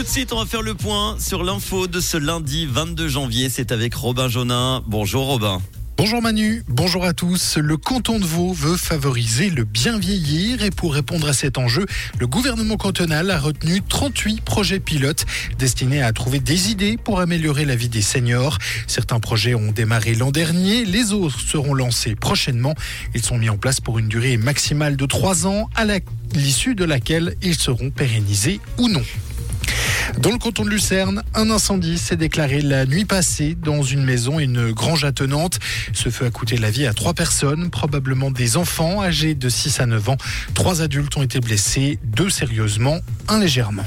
tout de suite, on va faire le point sur l'info de ce lundi 22 janvier. C'est avec Robin Jaunin. Bonjour Robin. Bonjour Manu, bonjour à tous. Le canton de Vaud veut favoriser le bien vieillir et pour répondre à cet enjeu, le gouvernement cantonal a retenu 38 projets pilotes destinés à trouver des idées pour améliorer la vie des seniors. Certains projets ont démarré l'an dernier, les autres seront lancés prochainement. Ils sont mis en place pour une durée maximale de 3 ans, à l'issue de laquelle ils seront pérennisés ou non. Dans le canton de Lucerne, un incendie s'est déclaré la nuit passée dans une maison et une grange attenante. Ce feu a coûté la vie à 3 personnes, probablement des enfants âgés de 6 à 9 ans. 3 adultes ont été blessés, 2 sérieusement, 1 légèrement.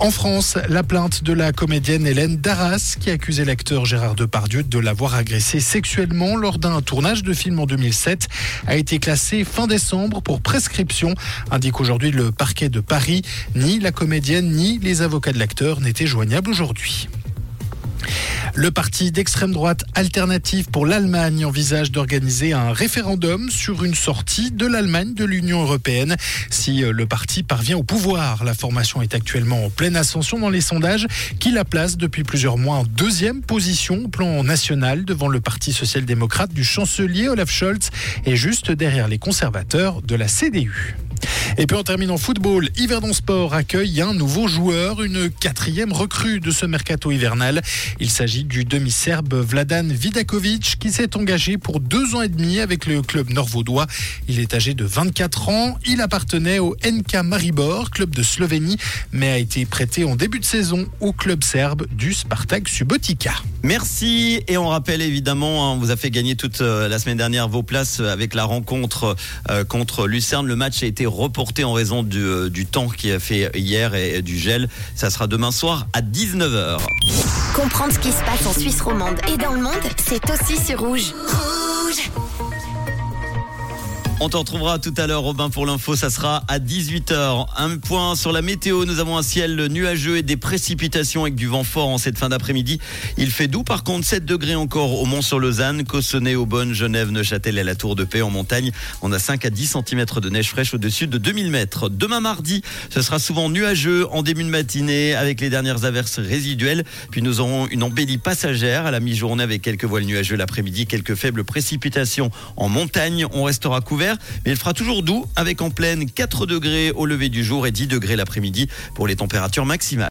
En France, la plainte de la comédienne Hélène Darras qui accusait l'acteur Gérard Depardieu de l'avoir agressée sexuellement lors d'un tournage de film en 2007 a été classée fin décembre pour prescription, indique aujourd'hui le parquet de Paris. Ni la comédienne ni les avocats de l'acteur n'étaient joignables aujourd'hui. Le parti d'extrême droite Alternative pour l'Allemagne envisage d'organiser un référendum sur une sortie de l'Allemagne de l'Union européenne. Si le parti parvient au pouvoir, la formation est actuellement en pleine ascension dans les sondages qui la place depuis plusieurs mois en 2e position au plan national devant le parti social-démocrate du chancelier Olaf Scholz et juste derrière les conservateurs de la CDU. Et puis on termine en football. Yverdon Sport accueille un nouveau joueur, une 4e recrue de ce mercato hivernal. Il s'agit du demi-serbe Vladan Vidakovic qui s'est engagé pour 2 ans et demi avec le club nord-vaudois. Il est âgé de 24 ans. Il appartenait au NK Maribor, club de Slovénie, mais a été prêté en début de saison au club serbe du Spartak Subotica. Merci et on rappelle évidemment, on vous a fait gagner toute la semaine dernière vos places avec la rencontre contre Lucerne. Le match a été reporté en raison du temps qu'il a fait hier et du gel. Ça sera demain soir à 19h. Comprendre ce qui se passe en Suisse romande et dans le monde, c'est aussi sur Rouge. On te retrouvera tout à l'heure, Robin, pour l'info. Ça sera à 18h. Un point sur la météo. Nous avons un ciel nuageux et des précipitations avec du vent fort en cette fin d'après-midi. Il fait doux. Par contre, 7 degrés encore au Mont-sur-Lausanne, Cossonay, Aubonne, Genève, Neuchâtel et la Tour de Paix en montagne. On a 5 à 10 cm de neige fraîche au-dessus de 2000 mètres. Demain mardi, ce sera souvent nuageux en début de matinée avec les dernières averses résiduelles. Puis nous aurons une embellie passagère à la mi-journée avec quelques voiles nuageux l'après-midi, quelques faibles précipitations en montagne. On restera couvert. Mais il fera toujours doux avec en pleine 4 degrés au lever du jour et 10 degrés l'après-midi pour les températures maximales.